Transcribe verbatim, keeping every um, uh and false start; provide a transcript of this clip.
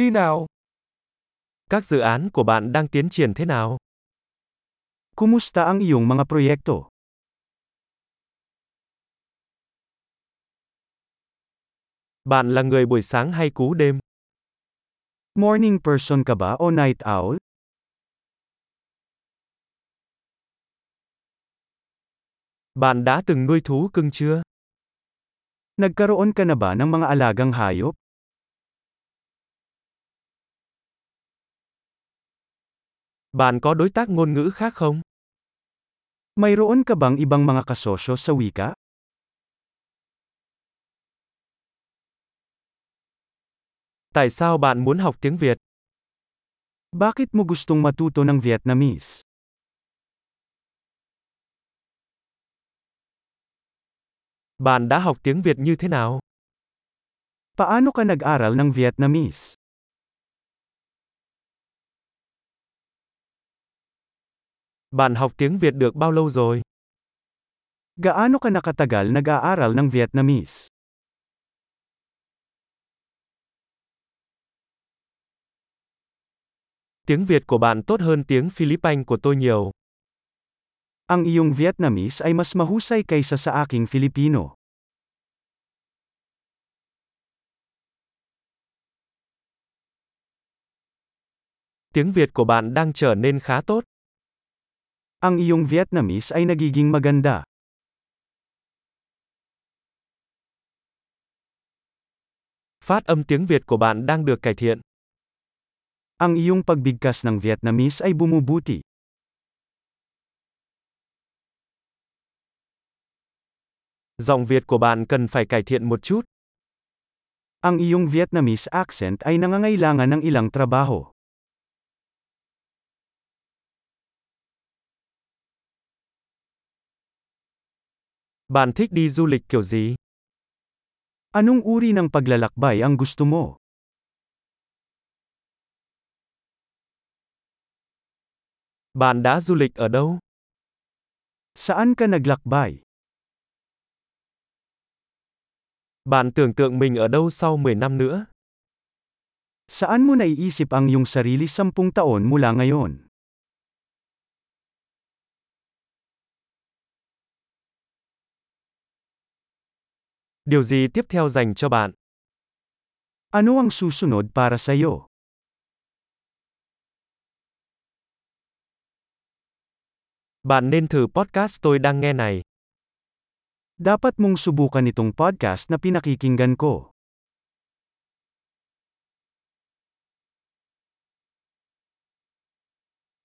Đi nào! Các dự án của bạn đang tiến triển thế nào? Kumusta ang iyong mga proyekto? Bạn là người buổi sáng hay cú đêm? Morning person ka ba o night owl? Bạn đã từng nuôi thú cưng chưa? Nagkaroon ka na ba ng mga alagang hayop? Bạn có đối tác ngôn ngữ khác không? Mayroon ka bang ibang mga kasosyo sa wika? Tại sao bạn muốn học tiếng Việt? Bakit mo gustong matuto ng Vietnamese? Bạn đã học tiếng Việt như thế nào? Paano ka nag-aral ng Vietnamese? Bạn học tiếng Việt được bao lâu rồi? Gaano ka na katagal nag-aaral ng Vietnamese? Tiếng Việt của bạn tốt hơn tiếng Philippine của tôi nhiều. Ang iyong Vietnamese ay mas mahusay kaysa sa aking Filipino. Tiếng Việt của bạn đang trở nên khá tốt. Ang iyong Vietnamese ay nagiging maganda. Phát âm tiếng Việt của bạn đang được cải thiện. Ang iyong pagbigkas ng Vietnamese ay bumubuti. Giọng Việt của bạn cần phải cải thiện một chút. Ang iyong Vietnamese accent ay nangangailangan ng ilang trabaho. Bạn thích đi du lịch kiểu gì? Anong uri ng paglalakbay ang gusto mo? Bạn đã du lịch ở đâu? Saan ka naglakbay? Bạn tưởng tượng mình ở đâu sau mười năm nữa? Saan mo naiisip ang iyong sarili sampung taon mula ngayon? Điều gì tiếp theo dành cho bạn? Ano ang susunod para sa'yo? Bạn nên thử podcast tôi đang nghe này. Dapat mong subukan itong podcast na pinakikinggan ko.